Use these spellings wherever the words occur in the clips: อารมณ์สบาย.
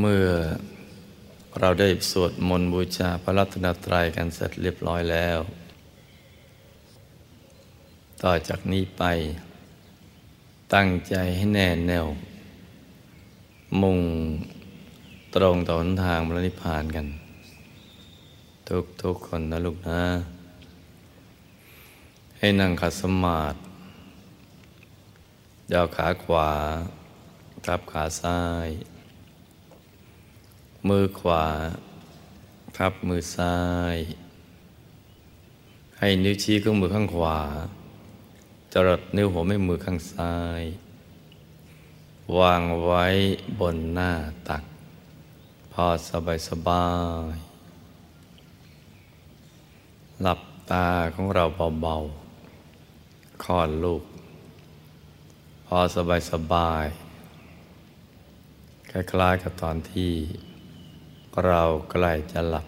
เมื่อเราได้สวดมนต์บูชาพระรัตนตรัยกันเสร็จเรียบร้อยแล้วต่อจากนี้ไปตั้งใจให้แน่แน่วมุ่งตรงต่อหนทางพระนิพพานกันทุกคนนะลูกนะให้นั่งขัดสมาธิยาวขาขวาทับขาซ้ายมือขวาทับมือซ้ายให้นิ้วชี้ข้างมือข้างขวาจรดนิ้วหัวแม่มือข้างซ้ายวางไว้บนหน้าตักพอสบายหลับตาของเราเบาๆคลอดลูกพอสบายคล้ายๆกับตอนที่เราใกล้จะหลับ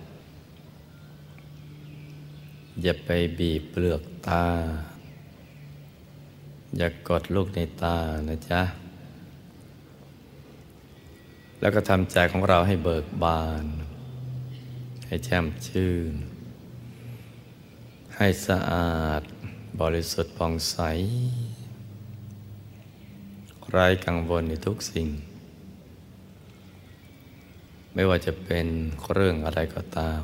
อย่าไปบีบเปลือกตาอย่ากดลูกในตานะจ๊ะแล้วก็ทำใจของเราให้เบิกบานให้แช่มชื่นให้สะอาดบริสุทธิ์ผ่องใสไร้กังวลในทุกสิ่งไม่ว่าจะเป็นเรื่องอะไรก็ตาม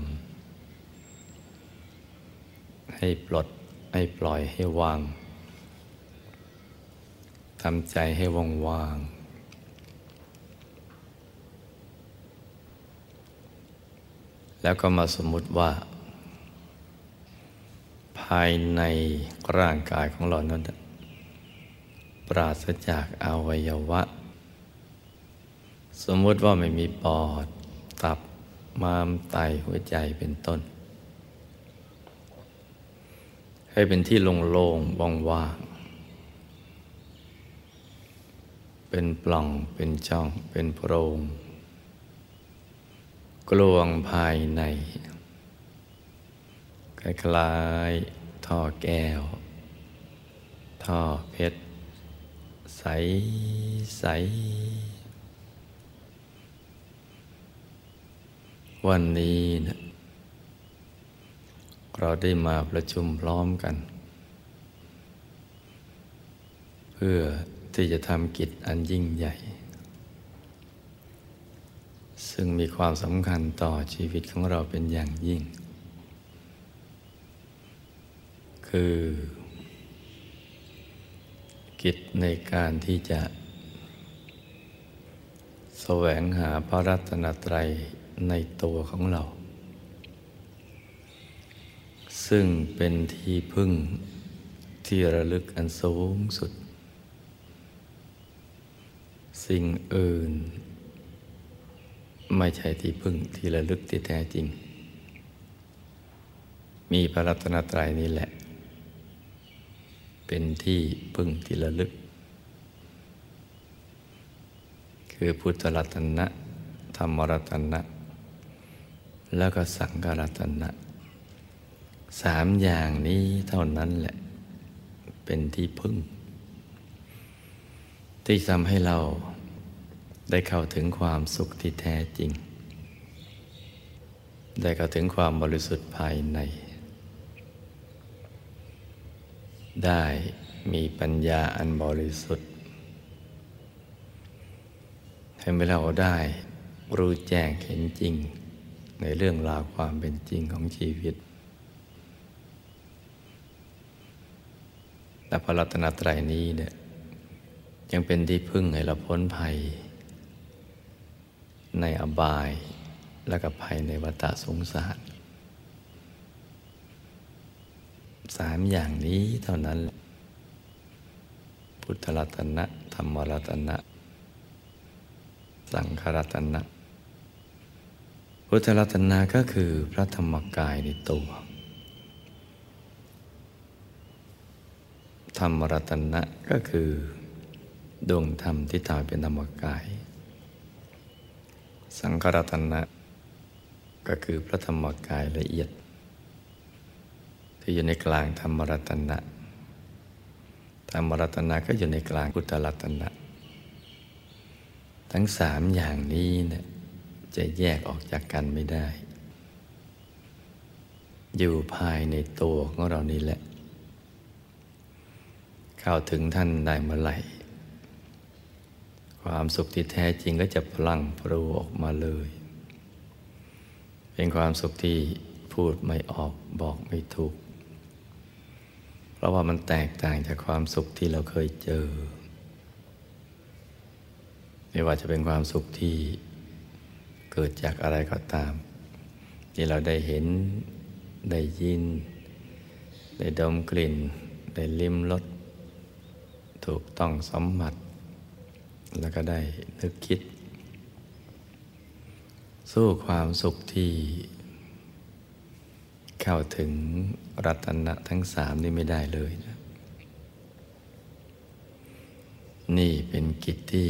ให้ปลดให้ปล่อยให้วางทำใจให้ว่างแล้วก็มาสมมุติว่าภายในร่างกายของเรานั้นปราศจากอวัยวะสมมุติว่าไม่มีปอดตับม้ามไตหัวใจเป็นต้นให้เป็นที่โล่งๆว่างๆเป็นปล่องเป็นช่องเป็นโพรงกลวงภายในคล้ายๆท่อแก้วท่อเพชรใสๆวันนี้นะเราได้มาประชุมพร้อมกันเพื่อที่จะทำกิจอันยิ่งใหญ่ซึ่งมีความสำคัญต่อชีวิตของเราเป็นอย่างยิ่งคือกิจในการที่จะแสวงหาพระรัตนตรัยในตัวของเราซึ่งเป็นที่พึ่งที่ระลึกอันสูงสุดสิ่งอื่นไม่ใช่ที่พึ่งที่ระลึกที่แท้จริงมีพระรัตนตรัยนี่แหละเป็นที่พึ่งที่ระลึกคือพุทธรัตนะธรรมรัตนะแล้วก็สังฆรัตนะ3อย่างนี้เท่านั้นแหละเป็นที่พึ่งที่ทำให้เราได้เข้าถึงความสุขที่แท้จริงได้เข้าถึงความบริสุทธิ์ภายในได้มีปัญญาอันบริสุทธิ์ทำให้เราได้รู้แจ้งเห็นจริงในเรื่องราวความเป็นจริงของชีวิตและพระรัตนตรัยนี้เนี่ยยังเป็นที่พึ่งให้เราพ้นภัยในอบายและกับภัยในวัฏสงสาร3อย่างนี้เท่านั้นพุทธรัตนะธรรมรัตนะสังฆรัตนะพุทธรัตนะก็คือพระธรรมกายในตัวธรรมรัตนะก็คือดวงธรรมที่ถ่ายเป็นธรรมกายสังฆรัตนะก็คือพระธรรมกายละเอียดที่อยู่ในกลางธรรมรัตนะธรรมรัตนะก็อยู่ในกลางพุทธรัตนะทั้ง3อย่างนี้เนี่ย จะแยกออกจากกันไม่ได้อยู่ภายในตัวของเรานี่แหละเข้าถึงท่านได้เมื่อไหร่ความสุขที่แท้จริงก็จะพลั่งพรูออกมาเลยเป็นความสุขที่พูดไม่ออกบอกไม่ถูกเพราะว่ามันแตกต่างจากความสุขที่เราเคยเจอไม่ว่าจะเป็นความสุขที่เกิดจากอะไรก็ตามที่เราได้เห็นได้ยินได้ดมกลิ่นได้ลิ้มรสถูกต้องสัมผัสแล้วก็ได้นึกคิดสู้ความสุขที่เข้าถึงรัตนะทั้งสามนี่ไม่ได้เลยนะนี่เป็นกิจที่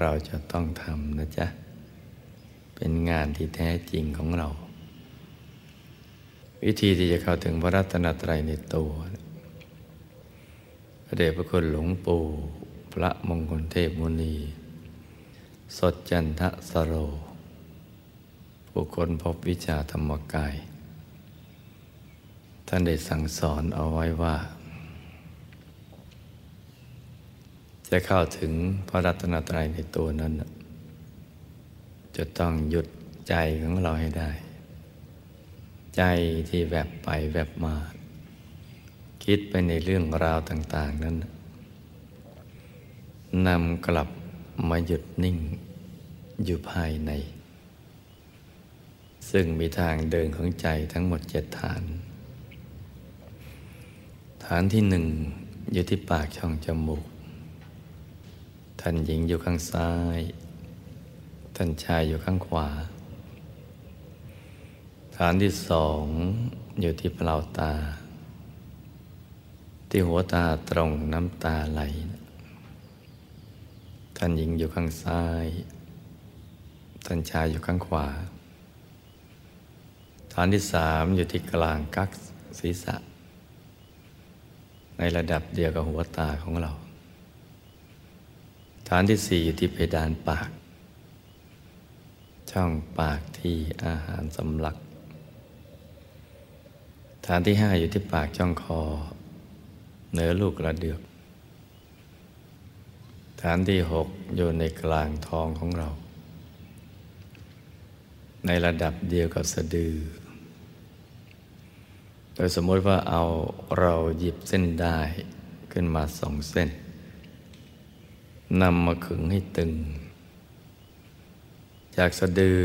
เราจะต้องทำนะจ๊ะเป็นงานที่แท้จริงของเราวิธีที่จะเข้าถึงพระรัตนตรัยในตัวพระเดชพระคุณหลวงปู่พระมงคลเทพมุนีสดจันทสโรผู้ค้นพบวิชาธรรมกายท่านได้สั่งสอนเอาไว้ว่าจะเข้าถึงพระรัตนตรัยในตัวนั้นจะต้องหยุดใจของเราให้ได้ใจที่แวบไปแวบมาคิดไปในเรื่องราวต่างๆนั้นนำกลับมาหยุดนิ่งอยู่ภายในซึ่งมีทางเดินของใจทั้งหมด7ฐานฐานที่1อยู่ที่ปากช่องจมูกท่านหญิงอยู่ข้างซ้ายท่านชายอยู่ข้างขวาฐานที่2อยู่ที่เปล่าตาที่หัวตาตรงน้ำตาไหลท่านหญิงอยู่ข้างซ้ายท่านชายอยู่ข้างขวาฐานที่3อยู่ที่กลางกั๊กศีรษะในระดับเดียวกับหัวตาของเราฐานที่4อยู่ที่เพดานปากช่องปากที่อาหารสำลักฐานที่5อยู่ที่ปากช่องคอเหนือลูกกระเดือกฐานที่6อยู่ในกลางท้องของเราในระดับเดียวกับสะดือโดยสมมติว่าเอาเราหยิบเส้นได้ขึ้นมา2เส้นนำมาขึงให้ตึงจากสะดือ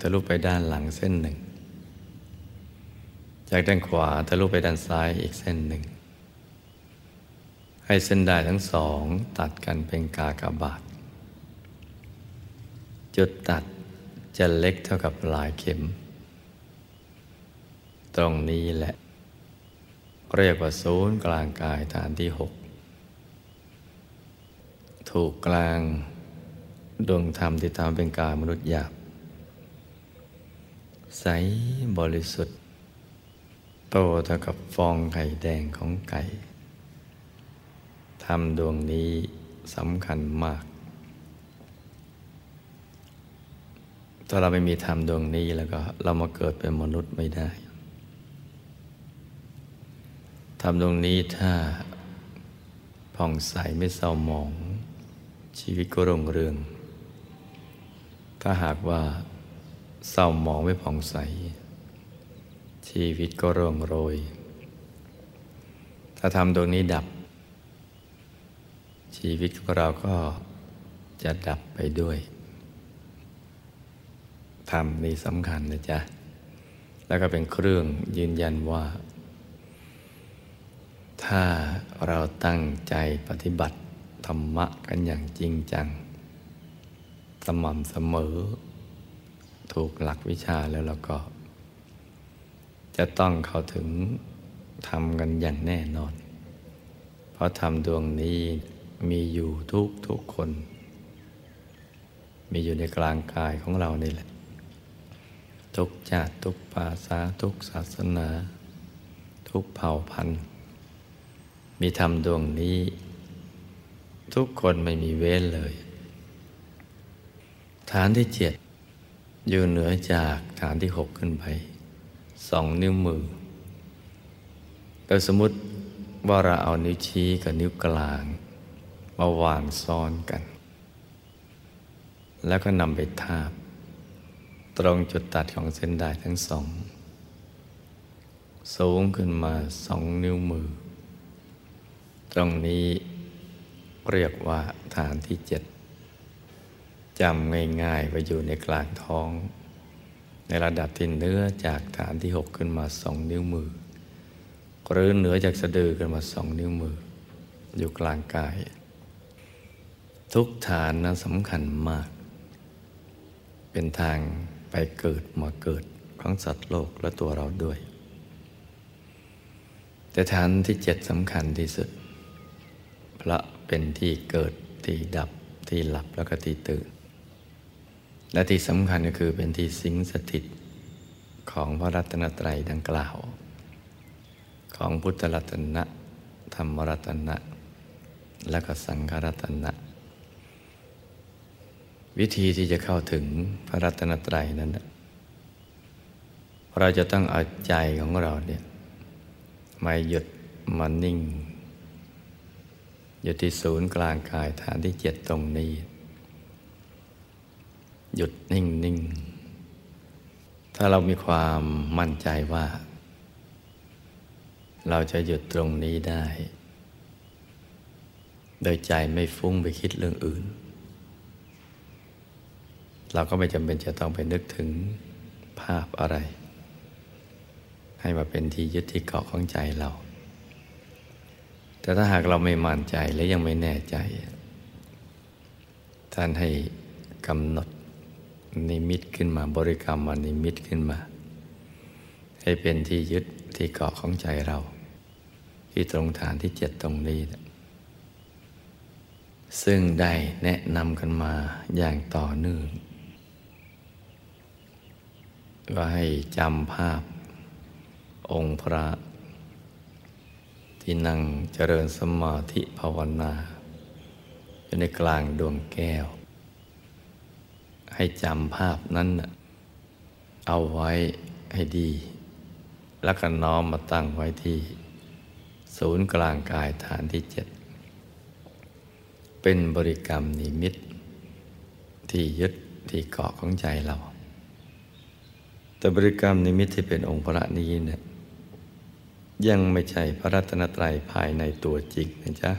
ทะลุไปด้านหลังเส้นหนึ่งจากด้านขวาทะลุไปด้านซ้ายอีกเส้นหนึ่งให้เส้นด้ายทั้งสองตัดกันเป็นกากบาทจุดตัดจะเล็กเท่ากับปลายเข็มตรงนี้แหละเรียกว่าศูนย์กลางกายฐานที่6ถูกกลางดวงธรรมที่ทำเป็นกายมนุษย์หยาบใสบริสุทธิ์โตเท่ากับฟองไข่แดงของไก่ธรรมดวงนี้สำคัญมากถ้าเราไม่มีธรรมดวงนี้แล้วก็เรามาเกิดเป็นมนุษย์ไม่ได้ธรรมดวงนี้ถ้าผ่องใสไม่เศร้าหมองชีวิตก็รุ่งเรืองถ้าหากว่าเศร้าหมองไม่ผ่องใสชีวิตก็ร่วงโรยถ้าธรรมดวงนี้ดับชีวิตของเราก็จะดับไปด้วยธรรมนี่สำคัญนะจ๊ะแล้วก็เป็นเครื่องยืนยันว่าถ้าเราตั้งใจปฏิบัติธรรมะกันอย่างจริงจังสม่ำเสมอถูกหลักวิชาแล้วเราก็จะต้องเข้าถึงธรรมกันอย่างแน่นอนเพราะธรรมดวงนี้มีอยู่ทุกคนมีอยู่ในกลางกายของเรานี่แหละทุกชาติทุกภาษาทุกศาสนาทุกเผ่าพันธุ์มีธรรมดวงนี้ทุกคนไม่มีเว้นเลยฐานที่7 อยู่เหนือจากฐานที่6ขึ้นไป2 นิ้วมือโดยสมมุติว่าเราเอานิ้วชี้กับนิ้วกลางมาวางซ้อนกันแล้วก็นำไปทาบตรงจุดตัดของเส้นด้ายทั้งสองสูงขึ้นมา2 นิ้วมือตรงนี้เรียกว่าฐานที่7จำง่ายๆว่าอยู่ในกลางท้องในระดับที่เหนือจากฐานที่6ขึ้นมา2 นิ้วมือหรือเหนือจากสะดือขึ้นมา2 นิ้วมืออยู่กลางกายทุกฐานนั้นสำคัญมากเป็นทางไปเกิดมาเกิดของสัตว์โลกและตัวเราด้วยแต่ฐานที่7สำคัญที่สุดเพราะเป็นที่เกิดที่ดับที่หลับแล้วก็ที่ตื่นและที่สำคัญก็คือเป็นที่สิงสถิตของพระรัตนตรัยดังกล่าวของพุทธรัตนะธรรมรัตนะและก็สังฆรัตนะวิธีที่จะเข้าถึงพระรัตนตรัยนั้นเราจะต้องเอาใจของเราเนี่ยมาหยุดมานิ่งอยู่ที่ศูนย์กลางกายฐานที่7ตรงนี้หยุดนิ่งๆถ้าเรามีความมั่นใจว่าเราจะหยุดตรงนี้ได้โดยใจไม่ฟุ้งไปคิดเรื่องอื่นเราก็ไม่จำเป็นจะต้องไปนึกถึงภาพอะไรให้มาเป็นที่ยึดที่เกาะของใจเราแต่ถ้าหากเราไม่มั่นใจและยังไม่แน่ใจท่านให้กำหนดนิมิตขึ้นมาบริกรรมนิมิตขึ้นมาให้เป็นที่ยึดที่เกาะของใจเราที่ตรงฐานที่7ตรงนี้ซึ่งได้แนะนำกันมาอย่างต่อเนื่องว่าให้จำภาพองค์พระที่นั่งเจริญสมาธิภาวนาอยู่ในกลางดวงแก้วให้จำภาพนั้นเอาไว้ให้ดีแล้วก็น้อมมาตั้งไว้ที่ศูนย์กลางกายฐานที่7เป็นบริกรรมนิมิตที่ยึดที่เกาะของใจเราแต่บริกรรมนิมิตที่เป็นองค์พระนี้เนี่ยยังไม่ใช่พระรัตนตรัยภายในตัวจริงนะจ๊ะ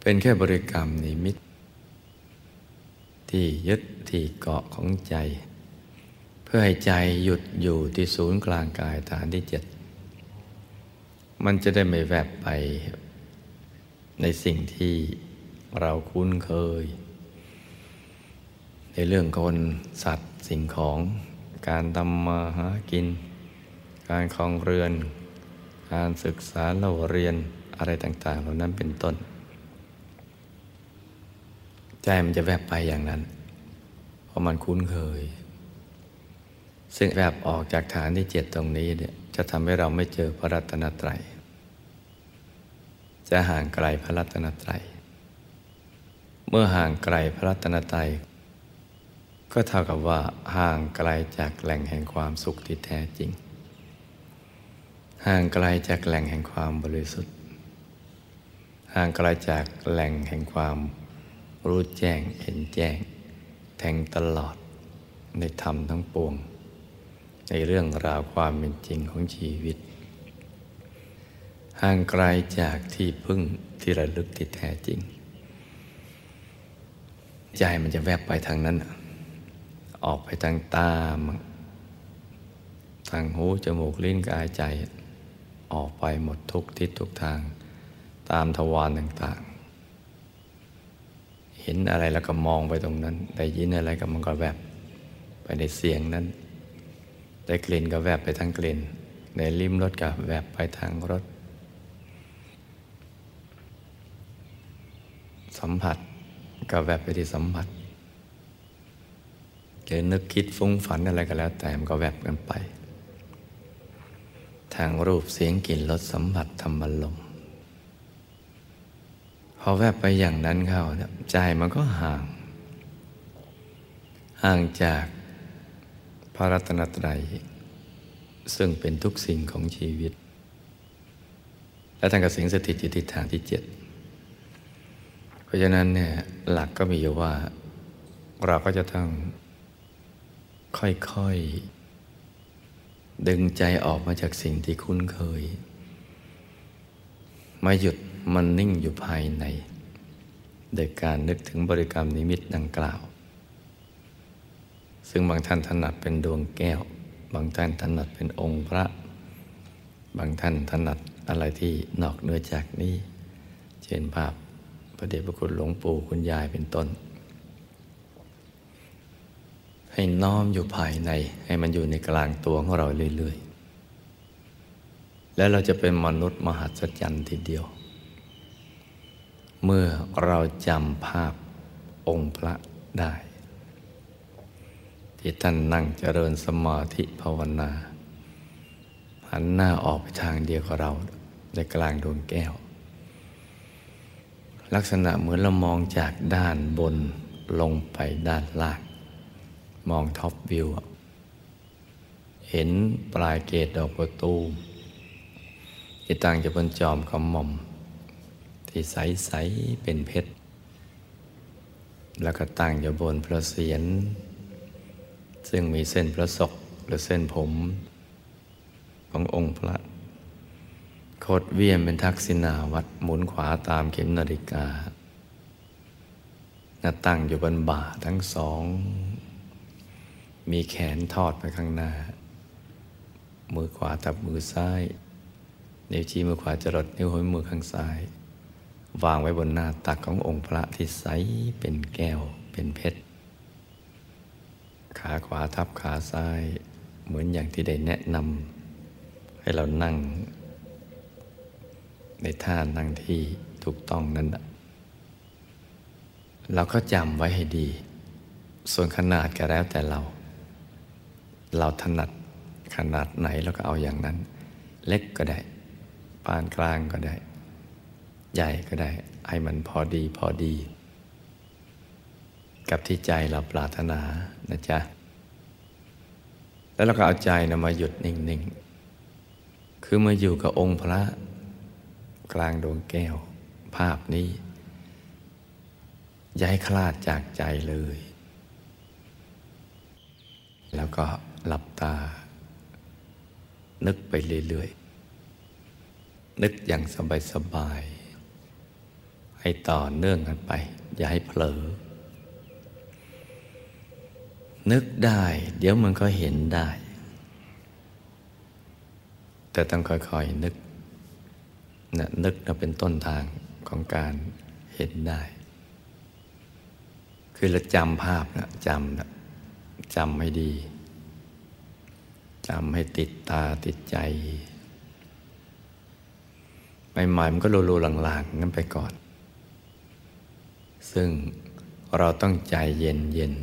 เป็นแค่บริกรรมนิมิตที่ยึดที่เกาะของใจเพื่อให้ใจหยุดอยู่ที่ศูนย์กลางกายฐานที่7มันจะได้ไม่แวบไปในสิ่งที่เราคุ้นเคยในเรื่องคนสัตว์สิ่งของการทำมาหากินการครองเรือนการศึกษาเล่าเรียนอะไรต่างๆเหล่านั้นเป็นต้นใจมันจะแวบไปอย่างนั้นเพราะมันคุ้นเคยซึ่งแวบออกจากฐานที่7ตรงนี้เนี่ยจะทำให้เราไม่เจอพระรัตนตรัยจะห่างไกลพระรัตนตรัยเมื่อห่างไกลพระรัตนตรัยก็เท่ากับว่าห่างไกลจากแหล่งแห่งความสุขที่แท้จริงห่างไกลจากแหล่งแห่งความบริสุทธิ์ห่างไกลจากแหล่งแห่งความรู้แจ้งเห็นแจ้งแทงตลอดในธรรมทั้งปวงในเรื่องราวความเป็นจริงของชีวิตห่างไกลจากที่พึ่งที่ระลึกที่แท้จริงใจมันจะแวบไปทางนั้นออกไปทางตาทางหูจมูกลิ้นกายใจออกไปหมดทุกทิศทุกทางตามทวารต่างๆเห็นอะไรแล้วก็มองไปตรงนั้นได้ยินอะไรก็มันก็แวบไปในเสียงนั้นได้กลิ่นก็แวบไปทางกลิ่นได้ลิ้มรสก็แวบไปทางรสสัมผัสก็แวบไปที่สัมผัสหรือนึกคิดฟุ้งฝันอะไรก็แล้วแต่มันก็แวบกันไปทางรูปเสียงกลิ่นรสสัมผัสธรรมลมพอแวบไปอย่างนั้นเข้าใจมันก็ห่าง ห่างจากพระรัตนตรัยซึ่งเป็นทุกสิ่งของชีวิตและท่านก็สิงสถิตอยู่ที่ทางที่เจ็ดเพราะฉะนั้นเนี่ยหลักก็มีอยู่ว่าเราก็จะต้องค่อยๆดึงใจออกมาจากสิ่งที่คุ้นเคยไม่หยุดมันนิ่งอยู่ภายในโดยการนึกถึงบริกรรมนิมิตดังกล่าวซึ่งบางท่านถนัดเป็นดวงแก้วบางท่านถนัดเป็นองค์พระบางท่านถนัดอะไรที่นอกเหนือจากนี้เช่นภาพพระเดชพระคุณหลวงปู่คุณยายเป็นต้นให้น้อมอยู่ภายในให้มันอยู่ในกลางตัวของเราเรื่อยๆแล้วเราจะเป็นมนุษย์มหัศจรรย์ทีเดียวเมื่อเราจำภาพองค์พระได้ที่ท่านนั่งเจริญสมาธิภาวนาหันหน้าออกไปทางเดียวกับเราในกลางดวงแก้วลักษณะเหมือนเรามองจากด้านบนลงไปด้านล่างมองท็อปวิวเห็นปลายเกศดอกบัวตูมที่ตั้งอยู่บนจอมขมอมที่ใสๆเป็นเพชรแล้วก็ตั้งอยู่บนพระเศียรซึ่งมีเส้นพระศกหรือเส้นผมขององค์พระโคดเวียนเป็นทักษิณาวัตรหมุนขวาตามเข็มนาฬิกาหน้าตั้งอยู่บนบ่าทั้งสองมีแขนทอดไปข้างหน้ามือขวาทับมือซ้ายนิ้วชี้มือขวาจรดนิ้วหัวมือข้างซ้ายวางไว้บนหน้าตักขององค์พระที่ใสเป็นแก้วเป็นเพชรขาขวาทับขาซ้ายเหมือนอย่างที่ได้แนะนำให้เรานั่งในท่านั่งที่ถูกต้องนั้นเราก็จำไว้ให้ดีส่วนขนาดก็แล้วแต่เราถนัดขนาดไหนเราก็เอาอย่างนั้นเล็กก็ได้ปานกลางก็ได้ใหญ่ก็ได้ให้มันพอดีกับที่ใจเราปรารถนานะจ๊ะแล้วเราก็เอาใจมาหยุดนิ่งๆคือมาอยู่กับองค์พระกลางดวงแก้วภาพนี้อย่าให้คลาดจากใจเลยแล้วก็หลับตานึกไปเรื่อยๆนึกอย่างสบายๆให้ต่อเนื่องกันไปอย่าให้เผลอนึกได้เดี๋ยวมันก็เห็นได้แต่ต้องค่อยๆนึกเป็นต้นทางของการเห็นได้คือเราจำภาพจำให้ดีจำให้ติดตาติดใจใหม่ๆมันก็โลๆหลังๆนั่นไปก่อนซึ่งเราต้องใจเย็นๆ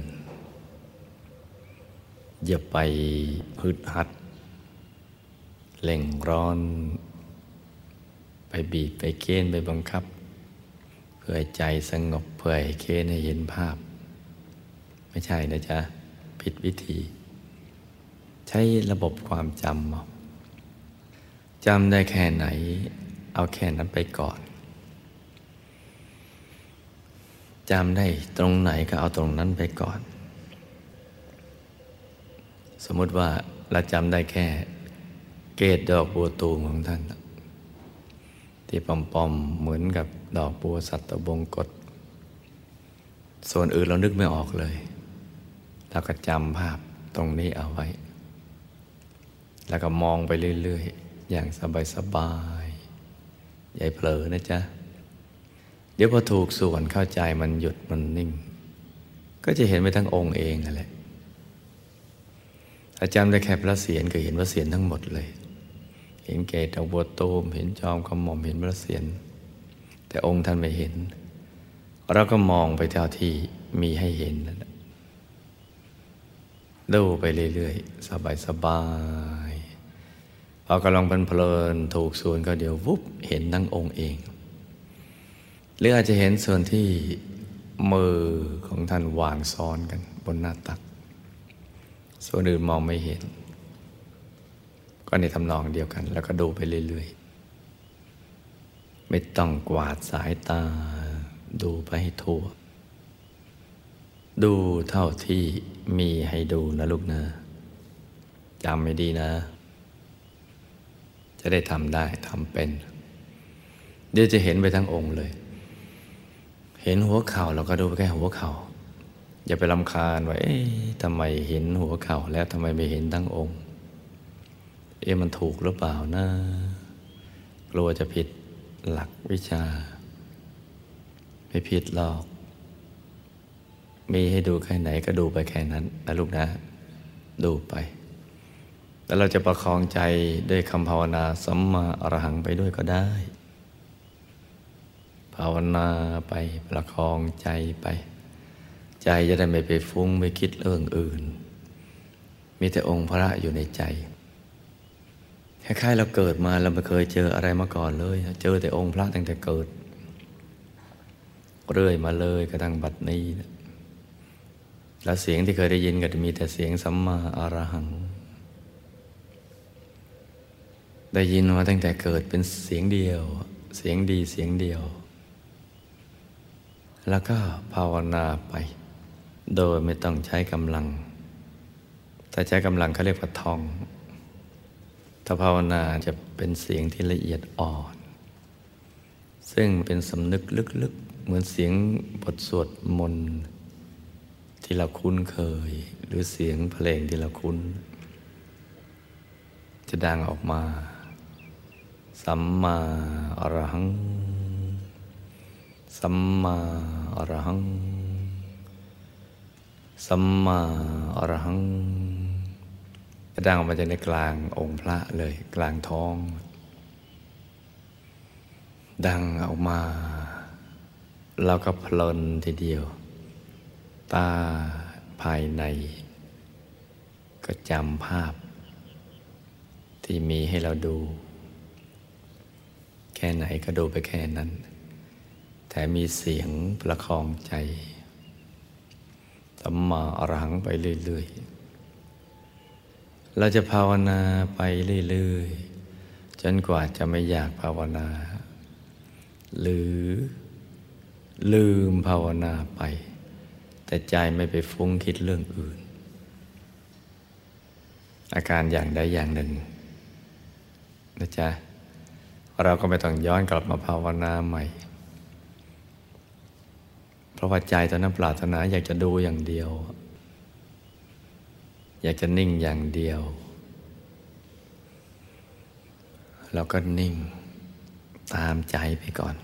อย่าไปพึดหัดเร่งร้อนไปบีบไปเค้นไปบังคับเพื่อใจสงบเพื่อเค้นให้เห็นภาพไม่ใช่นะจ๊ะผิดวิธีใช้ระบบความจำได้แค่ไหนเอาแค่นั้นไปก่อนจำได้ตรงไหนก็เอาตรงนั้นไปก่อนสมมติว่าเราจำได้แค่เกศดอกบัวตูมของท่านที่ปอมๆเหมือนกับดอกบัวสัตบงกฎส่วนอื่นเรานึกไม่ออกเลยเราก็จำภาพตรงนี้เอาไว้แล้วก็มองไปเรื่อยๆอย่างสบายๆอย่าเผลอนะจ๊ะเดี๋ยวพอถูกส่วนเข้าใจมันหยุดมันนิ่งก็จะเห็นไปทั้งองค์เองนั่นแหละถ้าจำได้แค่พระเศียรก็เห็นพระเศียรทั้งหมดเลยเห็นเกศดอกบัวตูมเห็นจอมขมอมเห็นพระเศียรแต่องค์ท่านไม่เห็นเราก็มองไปเท่าที่มีให้เห็นนั่นแหละดูไปเรื่อยๆสบายๆพอกำลังเพลินๆถูกส่วนก็เดี๋ยววุบเห็นทั้งองค์เองหรืออาจจะเห็นส่วนที่มือของท่านวางซ้อนกันบนหน้าตัก ส่วนอื่นมองไม่เห็นก็ในทำนองเดียวกันแล้วก็ดูไปเรื่อยๆไม่ต้องกวาดสายตาดูไปให้ทั่วดูเท่าที่มีให้ดูนะลูกนะจำไม่ดีนะจะได้ทำได้ทำเป็นเดี๋ยวจะเห็นไปทั้งองค์เลยเห็นหัวเข่าเราก็ดูไปแค่หัวเข่าอย่าไปรำคาญว่าเอ๊ะทำไมเห็นหัวเข่าแล้วทำไมไม่เห็นทั้งองค์เอ๊ะมันถูกหรือเปล่านะกลัวจะผิดหลักวิชาไม่ผิดหรอกมีให้ดูแค่ไหนก็ดูไปแค่นั้นนะลูกนะดูไปแล้วเราจะประคองใจด้วยคำภาวนาสัมมาอรหังไปด้วยก็ได้ภาวนาไปประคองใจไปใจจะได้ไม่ไปฟุ้งไม่คิดเรื่องอื่นมีแต่องค์พระอยู่ในใจคล้ายๆเราเกิดมาเราไม่เคยเจออะไรมาก่อนเลยเจอแต่องค์พระตั้งแต่เกิดเรื่อยมาเลยกระทั่งบัดนี้แล้วเสียงที่เคยได้ยินก็จะมีแต่เสียงสัมมาอรหังได้ยินมาตั้งแต่เกิดเป็นเสียงเดียวเสียงดีเสียงเดียวแล้วก็ภาวนาไปโดยไม่ต้องใช้กำลังถ้าใช้กำลังเขาเรียกว่าท่องถ้าภาวนาจะเป็นเสียงที่ละเอียดอ่อนซึ่งเป็นสำนึกลึกๆเหมือนเสียงบทสวดมนต์ที่เราคุ้นเคยหรือเสียงเพลงที่เราคุ้นจะดังออกมาสัมมาอรหังสัมมาอรหังสัมมาอรหังจะดังออกมาจากในกลางองค์พระเลยกลางท้องดังออกมาแล้วก็เพลินทีเดียวตาภายในก็จำภาพที่มีให้เราดูแค่ไหนก็ดูไปแค่นั้นแต่มีเสียงประคองใจสัมมาอรหังไปเรื่อยๆเราจะภาวนาไปเรื่อยๆจนกว่าจะไม่อยากภาวนาหรือลืมภาวนาไปแต่ใจไม่ไปฟุ้งคิดเรื่องอื่นอาการอย่างใดอย่างหนึ่งนะจ๊ะเราก็ไม่ต้องย้อนกลับมาภาวนาใหม่เพราะว่าใจตอนนั้นปรารถนาอยากจะดูอย่างเดียวอยากจะนิ่งอย่างเดียวเราก็นิ่งตามใจไปก่อน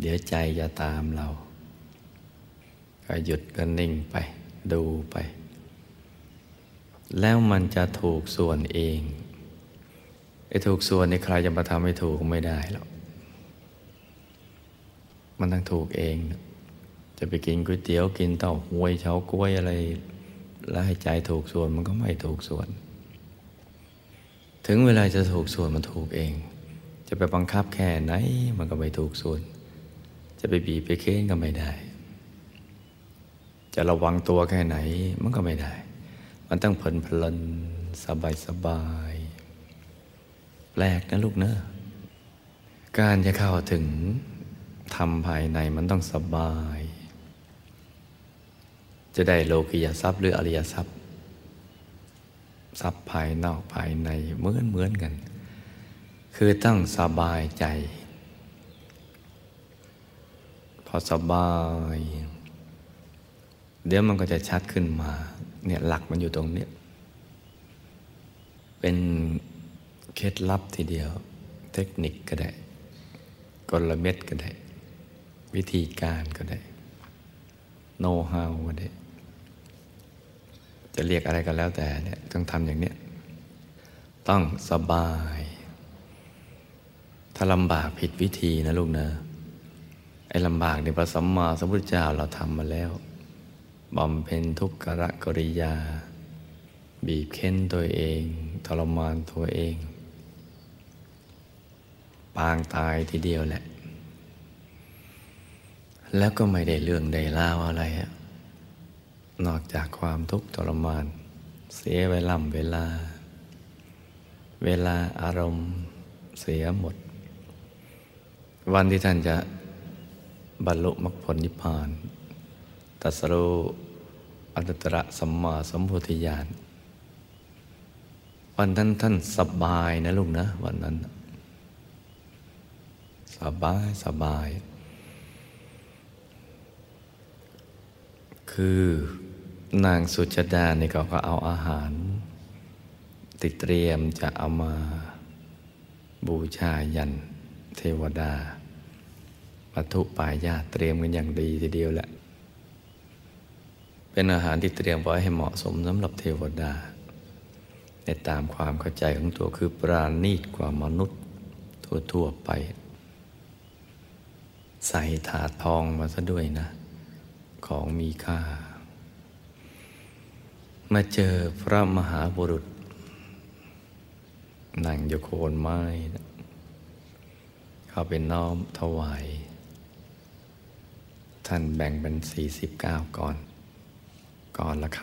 เดี๋ยวใจจะตามเราก็หยุดก็นิ่งไปดูไปแล้วมันจะถูกส่วนเองไอ้ถูกส่วนนี่ใครจะมาทำให้ถูกไม่ได้หรอกมันต้องถูกเองจะไปกินก๋วยเตี๋ยวกินเต้าหวยเฉาก๊วยอะไรแล้วให้ใจถูกส่วนมันก็ไม่ถูกส่วนถึงเวลาจะถูกส่วนมันถูกเองจะไปบังคับแค่ไหนมันก็ไม่ถูกส่วนจะไปบีบไปเค้นก็ไม่ได้จะระวังตัวแค่ไหนมันก็ไม่ได้มันต้องเพลินๆสบายๆแปลกนะลูกนะการจะเข้าถึงธรรมภายในมันต้องสบายจะได้โลกิยทรัพย์หรืออริยทรัพย์ทรัพย์ภายนอกภายในเหมือนกันคือต้องสบายใจพอสบายเดี๋ยวมันก็จะชัดขึ้นมาเนี่ยหลักมันอยู่ตรงนี้เป็นเคล็ดลับทีเดียวเทคนิคก็ได้กลเม็ดก็ได้วิธีการก็ได้โน้ตฮาวก็ได้จะเรียกอะไรก็แล้วแต่เนี่ยต้องทำอย่างนี้ต้องสบายถ้าลำบากผิดวิธีนะลูกนะไอ้ลำบากเนี่ยพระสัมมาสัมพุทธเจ้าเราทำมาแล้วบำเพ็ญทุกขกริยาบีบเค้นตัวเองทรมานตัวเองปางตายทีเดียวแหละแล้วก็ไม่ได้เรื่องได้ราวอะไร นอกจากความทุกข์ทรมานเสียเวลาอารมณ์เสียหมดวันที่ท่านจะบรรลุมรรคผลนิพพานตรัสรู้อนุตตรสัมมาสัมโพธิญาณวันนั้นท่านสบายนะลูกนะวันนั้นสบายคือนางสุชาดานี่ก็เอาอาหารติดเตรียมจะเอามาบูชายันเทวดาปัทุปายาเตรียมกันอย่างดีทีเดียวแหละเป็นอาหารที่เตรียมไว้ให้เหมาะสมสำหรับเทวดาในตามความเข้าใจของตัวคือปราณีตกว่ามนุษย์ทั่วๆไปใส่ถาดทองมาซะด้วยนะของมีค่ามาเจอพระมหาบุรุษนั่งอยู่โคนไม้นะเข้าไปน้อมถวายท่านแบ่งเป็น49ก่อนละค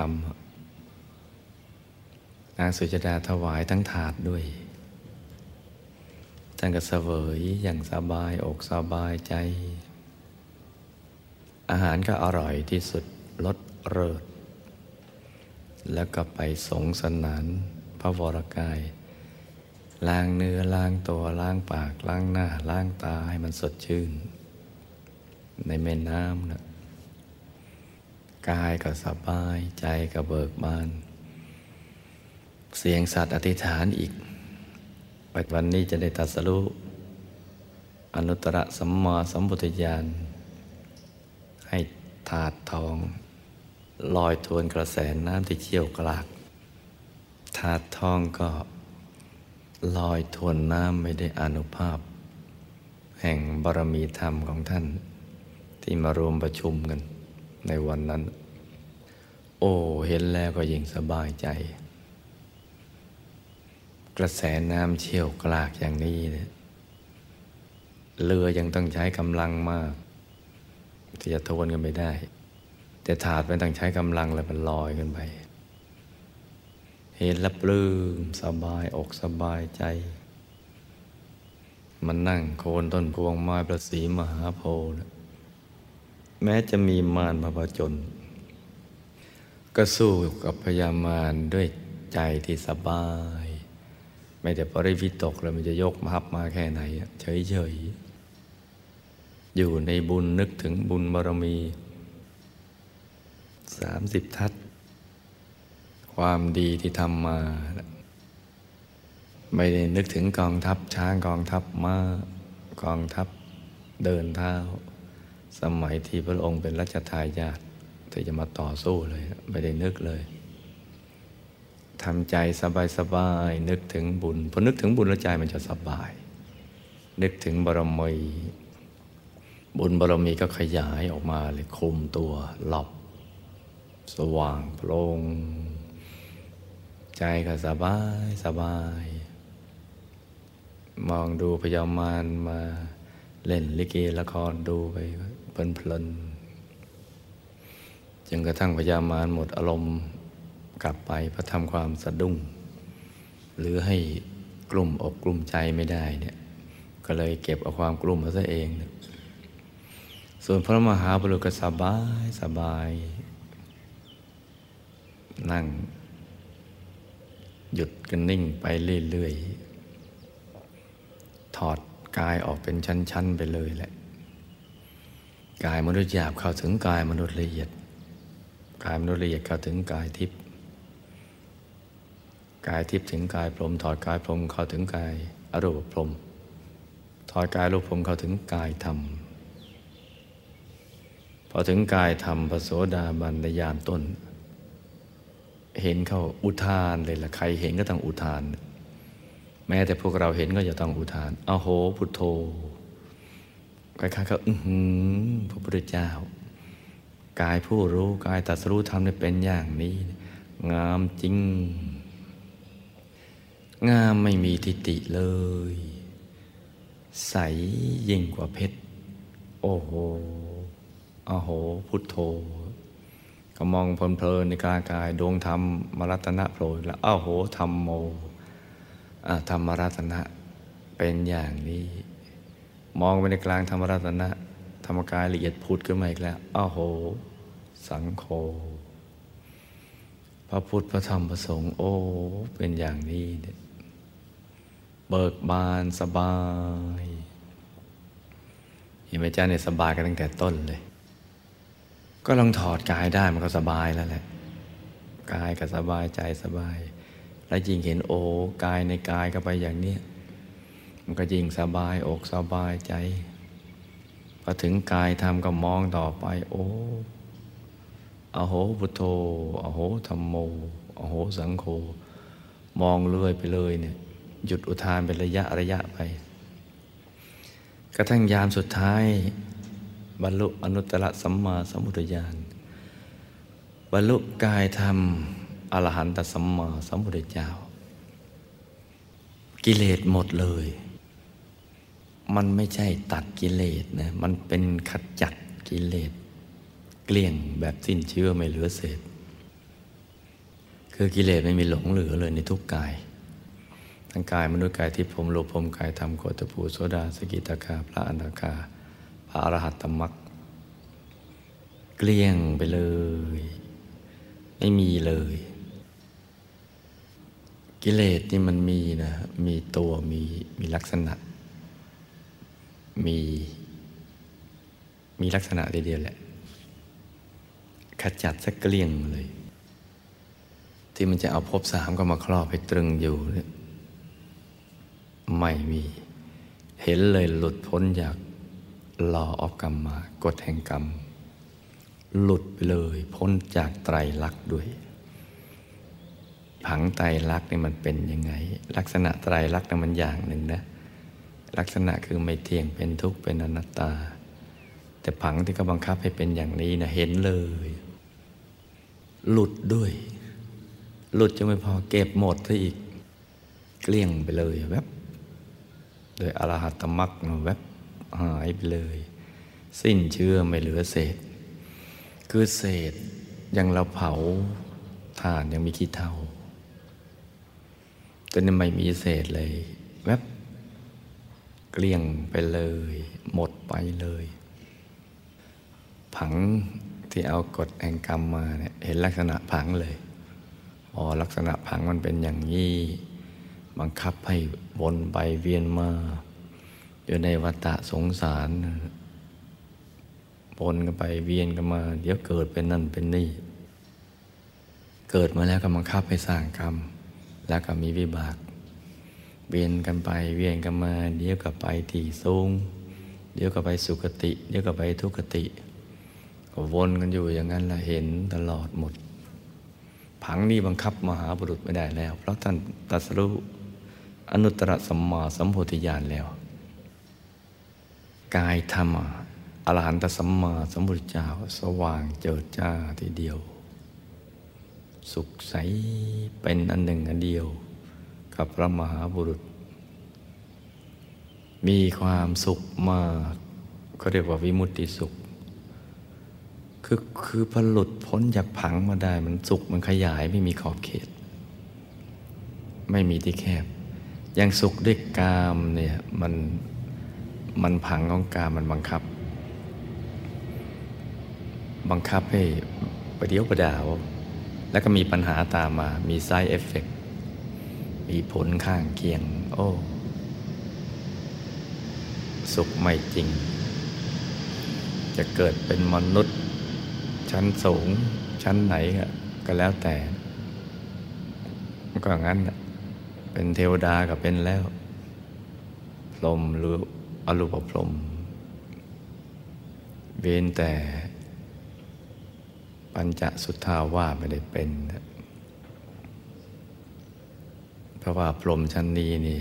ำนางสุชาดาถวายทั้งถาดด้วยท่านก็เสวยอย่างสบายอกสบายใจอาหารก็อร่อยที่สุดรสเลิศแล้วก็ไปสงสนานพระวรกายล้างเนื้อล้างตัวล้างปากล้างหน้าล้างตาให้มันสดชื่นในแม่น้ำนะกายก็สบายใจก็เบิกบานเสียงสัตว์อธิษฐานอีกวันนี้จะได้ตรัสรู้อนุตตรสัมมาสัมโพธิญาณให้ถาดทองลอยทวนกระแสน้ำที่เชี่ยวกรากถาดทองก็ลอยทวนน้ำไม่ได้อานุภาพแห่งบารมีธรรมของท่านที่มารวมประชุมกันในวันนั้นโอ้เห็นแล้วก็ยิ่งสบายใจกระแสน้ำเชี่ยวกรากอย่างนี้เนี่ยเรือยังต้องใช้กำลังมากที่จะทวนกันไปได้แต่ถาดไม่ต้องใช้กำลังเลยมันลอยขึ้นไปเห็นแล้วปลื้มสบายอกสบายใจมันนั่งโคนต้นพวงไม้ประสีมหาโพธิ์แม้จะมีมารมาผจญก็สู้กับพญามารด้วยใจที่สบายไม่ได้ปริวิตกเลยมันจะยกมาหับมาแค่ไหนเฉยๆอยู่ในบุญนึกถึงบุญบารมี30ทัศน์ความดีที่ทำมาไม่ได้นึกถึงกองทัพช้างกองทัพม้ากองทัพเดินเท้าสมัยที่พระองค์เป็นรัชทายาทที่จะมาต่อสู้เลยไม่ได้นึกเลยทำใจสบายๆนึกถึงบุญพอนึกถึงบุญแล้วใจมันจะสบายนึกถึงบารมีบุญบารมีก็ขยายออกมาเลยคลุมตัวหลับสว่างโปร่งใจก็สบายมองดูพญามารมาเล่นลิเกละครดูไปเพลินๆจนกระทั่งพญามารหมดอารมณ์กลับไปเพราะทำความสะดุ้งหรือให้กลุ่มอกกลุ่มใจไม่ได้เนี่ยก็เลยเก็บเอาความกลุ่มมาซะเองส่วนพระมหาบุรุษก็สบายนั่งหยุดกันนิ่งไปเรื่อยๆถอดกายออกเป็นชั้นๆไปเลยแหละกายมนุษย์หยาบเข้าถึงกายมนุษย์ละเอียดกายมนุษย์ละเอียดเข้าถึงกายทิพย์ถึงกายพรหมถอดกายพรหมเข้าถึงกายอรูปพรหมถอดกายรูปพรหมเข้าถึงกายธรรมพอถึงกายธรรมพระโสดาบันในยามต้นเห็นเขาอุทานเลยล่ะใครเห็นก็ต้องอุทานแม้แต่พวกเราเห็นก็จะต้องอุทานอโหพุทโธคล้ายๆกับพระพุทธเจ้ากายผู้รู้กายตรัสรู้ธรรมเป็นอย่างนี้งามจริงงามไม่มีทิฏฐิเลยใสยิ่งกว่าเพชรโอ้โหอโหพุทโธ ก็มองเพลินในกลางกายดวงธรรมมรัตนะโผล่แล้วอ้าวโหธรรมโมธรรมรัตนะเป็นอย่างนี้มองไปในกลางธรรมรัตนะธรรมกายละเอียดพุทธขึ้นมาอีกแล้วอ้าวโหสังโฆพระพุทธพระธรรมพระสงฆ์โอ้เป็นอย่างนี้เบิกบานสบายเห็นไหมจ้าเนี่ยสบายกันตั้งแต่ต้นเลยก็ลองถอดกายได้มันก็สบายแล้วแหละกายก็สบายใจสบายและยิ่งเห็นโอ้กายในกายก็ไปอย่างนี้มันก็ยิ่งสบายอกสบายใจพอถึงกายธรรมก็มองต่อไปโอ้อโหพุทโธอโหธัมโมอโหสังโฆมองเรื่อยไปเลยเนี่ยหยุดอุทานเป็นระยะระยะไปกระทั่งยามสุดท้ายบรรลุอนุตตรสัมมาสัมพุทธญาณบรรลุกายธรรมอรหันตสัมมาสัมพุทธเจ้ากิเลสหมดเลยมันไม่ใช่ตัดกิเลสนะมันเป็นขจัดกิเลสเกลี้ยงแบบสิ้นเชื้อไม่เหลือเศษคือกิเลสไม่มีหลงเหลือเลยในทุกกายทั้งกายมนุษย์กายทิพย์พรหมโลกพรหมกายธรรมโคตภูโสดาสกิทาคาพระอนาคาพระอรหัตตมรรคเกลี้ยงไปเลยไม่มีเลยกิเลสนี่มันมีนะมีตัวมีลักษณะมีลักษณะเดียวแหละขจัดสักเกลี้ยงเลยที่มันจะเอาภพสามก็มาครอบให้ตรึงอยู่ไม่มีเห็นเลยหลุดพ้นจากlaw of karma กฎแห่งกรรมหลุดไปเลยพ้นจากไตรลักษณ์ด้วยผังไตรลักษณ์นี่มันเป็นยังไงลักษณะไตรลักษณ์มันอย่างหนึ่งนะลักษณะคือไม่เที่ยงเป็นทุกข์เป็นอนัตตาแต่ผังที่เขาบังคับให้เป็นอย่างนี้นะเห็นเลยหลุดด้วยหลุดจะไม่พอเก็บหมดซะอีกเกลี้ยงไปเลยแวบโดยอรหัตตมรรคแวบหายไปเลยสิ้นเชื้อไม่เหลือเศษคือเศษอย่างเราเผาถ่านยังมีขี้เถ้าแต่นี่ไม่มีเศษเลยแวบเกลี้ยงไปเลยหมดไปเลยผังที่เอากฎแห่งกรรมมาเนี่ยเห็นลักษณะผังเลยอ๋อลักษณะผังมันเป็นอย่างนี้บังคับให้วนไปเวียนมาอยู่ในวัฏฏะสงสารวนกันไปเวียนกันมาเดี๋ยวเกิดเป็นนั่นเป็นนี่เกิดมาแล้วก็บังคับให้สร้างกรรมแล้วก็มีวิบากเวียนกันไปเวียนกันมาเดี๋ยวก็ไปที่สูงเดี๋ยวก็ไปสุคติเดี๋ยวก็ไปทุคติก็วนกันอยู่อย่างนั้นละเห็นตลอดหมดผังนี้บังคับมหาบุรุษไม่ได้แล้วเพราะท่านตรัสรู้อนุตตรสัมมาสัมโพธิญาณแล้วกายธรรมอรหันตสัมมาสัมพุทธเจ้าสว่างเจิดจ้าทีเดียวสุขใสเป็นอันหนึ่งอันเดียวกับพระมหาบุรุษมีความสุขมากเขาเรียกว่าวิมุตติสุขคือพอหลุดพ้นจากผังมาได้มันสุขมันขยายไม่มีขอบเขตไม่มีที่แคบอย่างสุขด้วยกามเนี่ยมันผังของกามมันบังคับให้ประเดี๋ยวประดาวแล้วก็มีปัญหาตามมามี side effect มีผลข้างเคียงโอ้สุขไม่จริงจะเกิดเป็นมนุษย์ชั้นสูงชั้นไหนก็แล้วแต่ก็งั้นเป็นเทวดาก็เป็นแล้วพรหมหรืออรูปพรหมเว้นแต่ปัญจสุทธาวาสไม่ได้เป็นเพราะว่าพรหมชั้นนี้นี่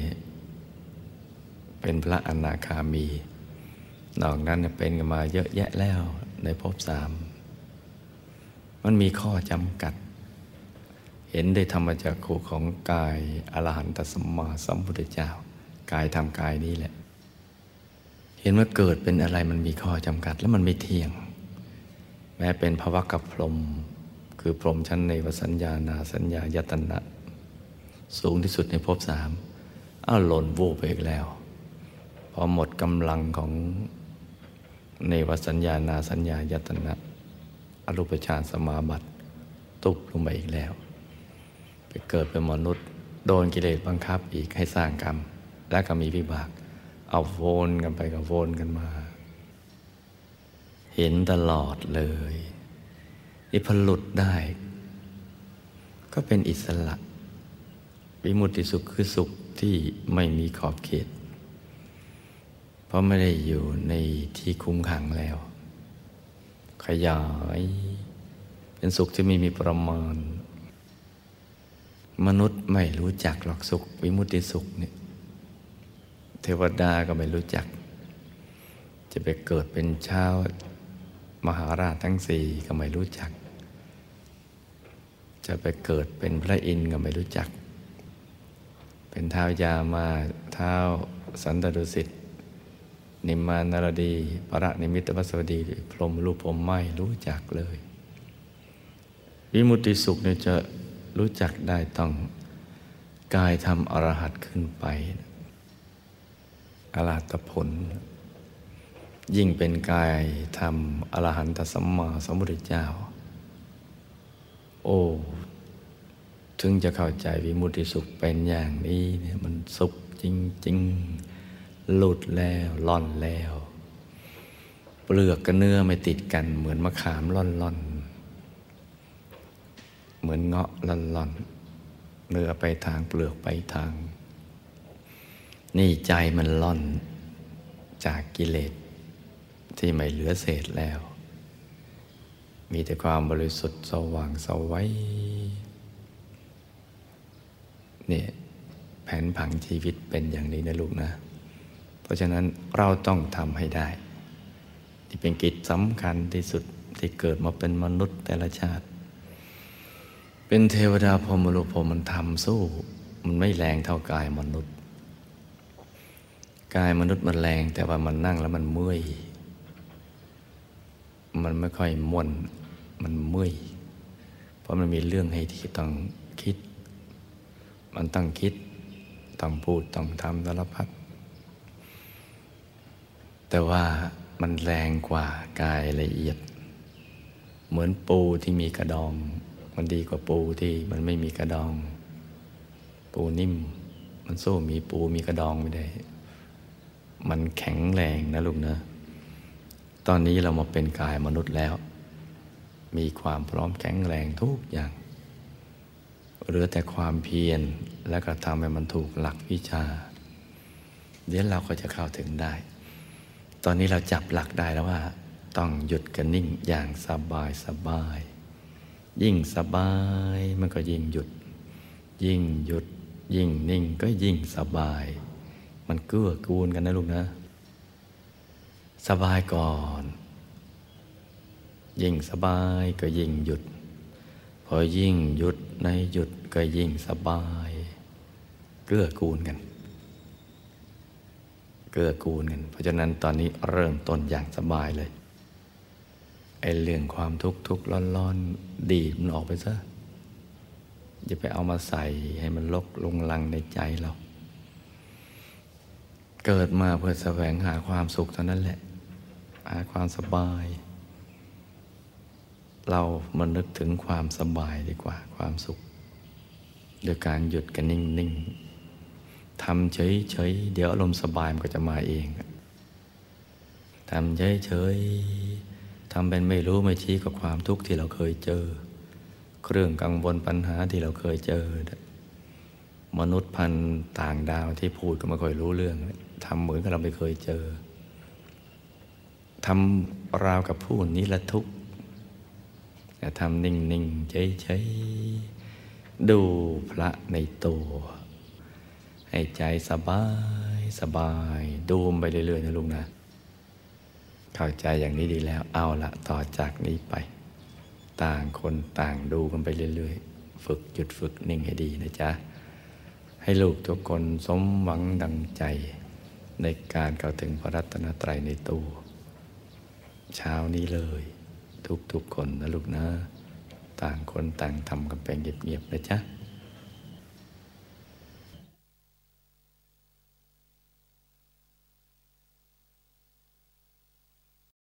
เป็นพระอนาคามีนอกนั้นเป็นกันมาเยอะแยะแล้วในภพสามมันมีข้อจำกัดเห็นได้ธรรมจักขุของกายอรหันตสัมมาสัมพุทธเจ้ากายธรรมกายนี้แหละเห็นว่าเกิดเป็นอะไรมันมีข้อจำกัดแล้วมันไม่เที่ยงแม้เป็นภวะกับพรหม คือพรหมชั้นเนวสัญญานาสัญญายตนะสูงที่สุดในภพสามหล่นวูบไปอีกแล้วพอหมดกำลังของเนวสัญญานาสัญญายตนะอรูปฌานสมาบัติตุบลงไปอีกแล้วไปเกิดเป็นมนุษย์โดนกิเลสบังคับอีกให้สร้างกรรมและก็มีวิบากเอาวนกันไปกับวนกันมาเห็นตลอดเลยนี่พอหลุดได้ก็เป็นอิสระวิมุตติสุขคือสุขที่ไม่มีขอบเขตเพราะไม่ได้อยู่ในที่คุมขังแล้วขยายเป็นสุขที่ไม่มีประมาณมนุษย์ไม่รู้จักหรอกสุขวิมุตติสุขเนี่ยเทวดาก็ไม่รู้จักจะไปเกิดเป็นชาวมหาราชทั้งสี่ก็ไม่รู้จักจะไปเกิดเป็นพระอินทร์ก็ไม่รู้จักเป็นท้าวยามาท้าวสันตดุสิตนิมมานารดีปรนิมิตวสวดีพรหมรูปพรหมไม่รู้จักเลยวิมุตติสุขเนี่ยจะรู้จักได้ต้องกายธรรมอรหัตขึ้นไปอรหัตผลยิ่งเป็นกายธรรมอรหันตสัมมาสัมพุทธเจ้าโอ้ถึงจะเข้าใจวิมุตติสุขเป็นอย่างนี้เนี่ยมันสุขจริงๆหลุดแล้วล่อนแล้วเปลือกกับเนื้อไม่ติดกันเหมือนมะขามล่อนๆเหมือนเงาะล่อนๆเนื้อไปทางเปลือกไปทางนี่ใจมันล่อนจากกิเลสที่ไม่เหลือเศษแล้วมีแต่ความบริสุทธิ์สว่างสวัยเนี่ยแผนผังชีวิตเป็นอย่างนี้นะลูกนะเพราะฉะนั้นเราต้องทำให้ได้ที่เป็นกิจสำคัญที่สุดที่เกิดมาเป็นมนุษย์แต่ละชาติเป็นเทวดาพรหมรูปพรหมมันทำสู้มันไม่แรงเท่ากายมนุษย์กายมนุษย์มันแรงแต่ว่ามันนั่งแล้วมันเมื่อยมันไม่ค่อยม่วนมันเมื่อยเพราะมันมีเรื่องให้ที่ต้องคิดมันต้องคิดต้องพูดต้องทำสารพัดแต่ว่ามันแรงกว่ากายละเอียดเหมือนปูที่มีกระดองมันดีกว่าปูที่มันไม่มีกระดองปูนิ่มมันสู้มีปูมีกระดองไม่ได้มันแข็งแรงนะลูกนะตอนนี้เรามาเป็นกายมนุษย์แล้วมีความพร้อมแข็งแรงทุกอย่างเหลือแต่ความเพียรและก็ทำให้มันถูกหลักวิชาเดี๋ยวเราก็จะเข้าถึงได้ตอนนี้เราจับหลักได้แล้วว่าต้องหยุดกันนิ่งอย่างสบายสบายยิ่งสบายมันก็ยิ่งหยุดยิ่งหยุดยิ่งนิ่งก็ยิ่งสบายมันเกื้อกูลกันนะลูกนะสบายก่อนยิ่งสบายก็ยิ่งหยุดพอยิ่งหยุดในหยุดก็ยิ่งสบายเกื้อกูลกันเกื้อกูลกันเพราะฉะนั้นตอนนี้เริ่มต้นอย่างสบายเลยไอ้เรื่องความทุกข์ร้อนๆดีมันออกไปซะอย่าไปเอามาใส่ให้มันลกลงลังในใจเราเกิดมาเพื่อแสวงหาความสุขเท่านั้นแหละหาความสบายเรามานึกถึงความสบายดีกว่าความสุขโดยการหยุดกันนิ่งๆทำเฉยๆเดี๋ยวอารมณ์สบายมันก็จะมาเองทำเฉยๆทำเป็นไม่รู้ไม่ชี้กับความทุกข์ที่เราเคยเจอเครื่องกังวลปัญหาที่เราเคยเจอมนุษย์พันต่างดาวที่พูดก็ไม่ค่อยรู้เรื่องทำเหมือนกับเราไม่เคยเจอทำราวกับผู้นิรทุกข์แต่ทำนิ่งๆเฉยๆดูพระในตัวให้ใจสบายสบายดูมไปเรื่อยๆนะลุงนะเข้าใจอย่างนี้ดีแล้วเอาละต่อจากนี้ไปต่างคนต่างดูกันไปเรื่อยๆฝึกหยุดฝึกนิ่งให้ดีนะจ๊ะให้ลูกทุกคนสมหวังดังใจในการเข้าถึงพระรัตนตรัยในตัวเช้านี้เลยทุกๆคนนะลูกนะ ต่างคนต่างทำกันไปเงียบๆนะจ๊ะ